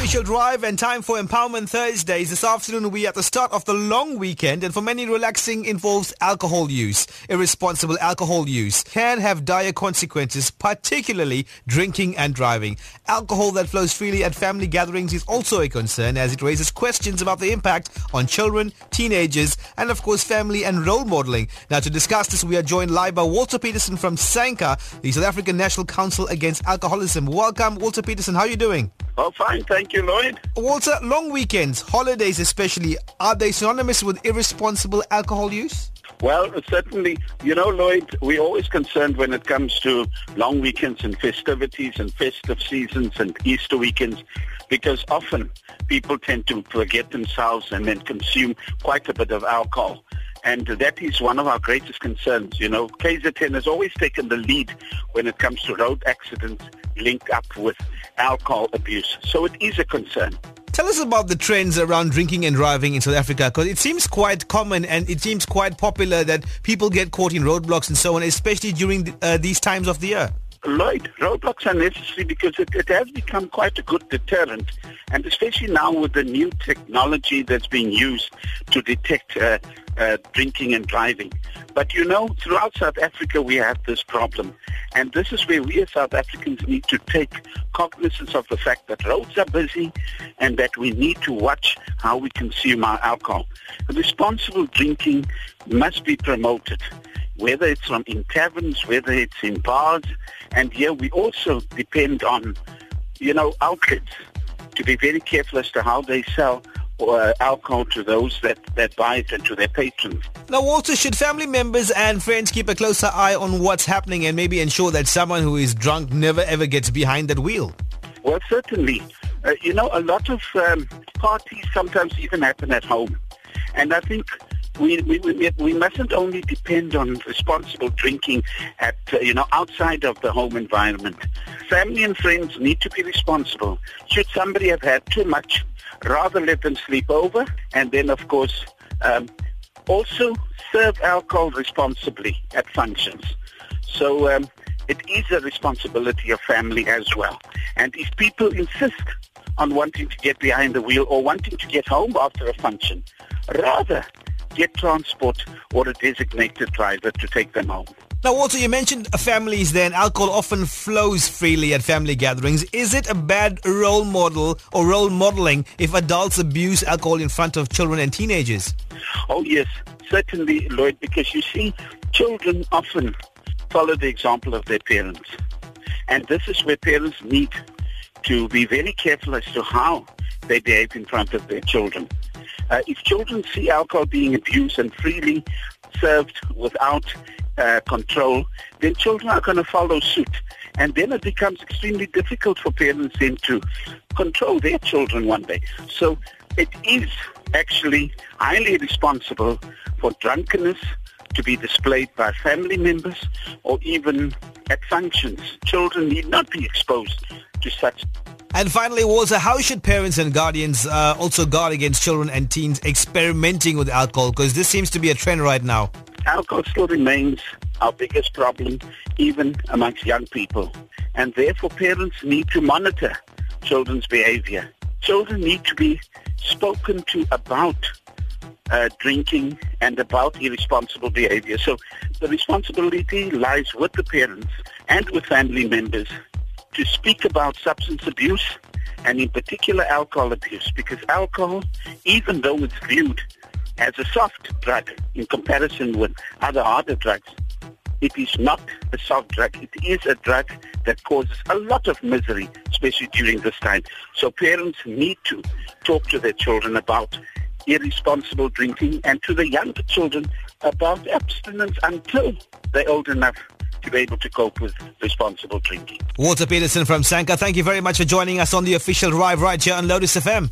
Official Drive and time for Empowerment Thursdays. This afternoon we are at the start of the long weekend, and for many relaxing involves alcohol use. Irresponsible alcohol use can have dire consequences, particularly drinking and driving. Alcohol that flows freely at family gatherings is also a concern, as it raises questions about the impact on children, teenagers, and of course family and role modelling. Now to discuss this we are joined live by Walter Petersen from SANCA, the South African National Council Against Alcoholism. Welcome, Walter Petersen. How are you doing? Oh, fine. Thank you, Lloyd. Walter, long weekends, holidays especially, are they synonymous with irresponsible alcohol use? Well, certainly. You know, Lloyd, we're always concerned when it comes to long weekends and festivities and festive seasons and Easter weekends, because often people tend to forget themselves and then consume quite a bit of alcohol. And that is one of our greatest concerns. You know, KZ10 has always taken the lead when it comes to road accidents linked up with alcohol abuse. So it is a concern. Tell us about the trends around drinking and driving in South Africa, because it seems quite common and it seems quite popular that people get caught in roadblocks and so on, especially during these times of the year. Lloyd, roadblocks are necessary because it has become quite a good deterrent, and especially now with the new technology that's being used to detect drinking and driving. But you know, throughout South Africa we have this problem, and this is where we as South Africans need to take cognizance of the fact that roads are busy and that we need to watch how we consume our alcohol. Responsible drinking must be promoted, whether it's from in taverns, whether it's in bars. And here we also depend on, you know, outlets to be very careful as to how they sell alcohol to those that buy it and to their patrons. Now, Walter, should family members and friends keep a closer eye on what's happening and maybe ensure that someone who is drunk never ever gets behind that wheel? Well, certainly. You know, a lot of parties sometimes even happen at home. And I think We mustn't only depend on responsible drinking at outside of the home environment. Family and friends need to be responsible. Should somebody have had too much, rather let them sleep over, and then of course also serve alcohol responsibly at functions. So it is a responsibility of family as well. And if people insist on wanting to get behind the wheel or wanting to get home after a function, rather get transport or a designated driver to take them home. Now, Walter, you mentioned families there, and alcohol often flows freely at family gatherings. Is it a bad role model or role modeling if adults abuse alcohol in front of children and teenagers? Oh, yes, certainly, Lloyd, because you see, children often follow the example of their parents. And this is where parents need to be very careful as to how they behave in front of their children. If children see alcohol being abused and freely served without control, then children are going to follow suit. And then it becomes extremely difficult for parents then to control their children one day. So it is actually highly responsible for drunkenness to be displayed by family members or even at functions. Children need not be exposed to such. And finally, Walter, how should parents and guardians also guard against children and teens experimenting with alcohol? Because this seems to be a trend right now. Alcohol still remains our biggest problem, even amongst young people. And therefore, parents need to monitor children's behavior. Children need to be spoken to about drinking and about irresponsible behavior. So the responsibility lies with the parents and with family members to speak about substance abuse, and in particular alcohol abuse, because alcohol, even though it's viewed as a soft drug in comparison with other harder drugs, it is not a soft drug. It is a drug that causes a lot of misery, especially during this time. So parents need to talk to their children about irresponsible drinking, and to the younger children about abstinence until they're old enough to be able to cope with responsible drinking. Walter Petersen from SANCA, thank you very much for joining us on The Official Drive right here on Lotus FM.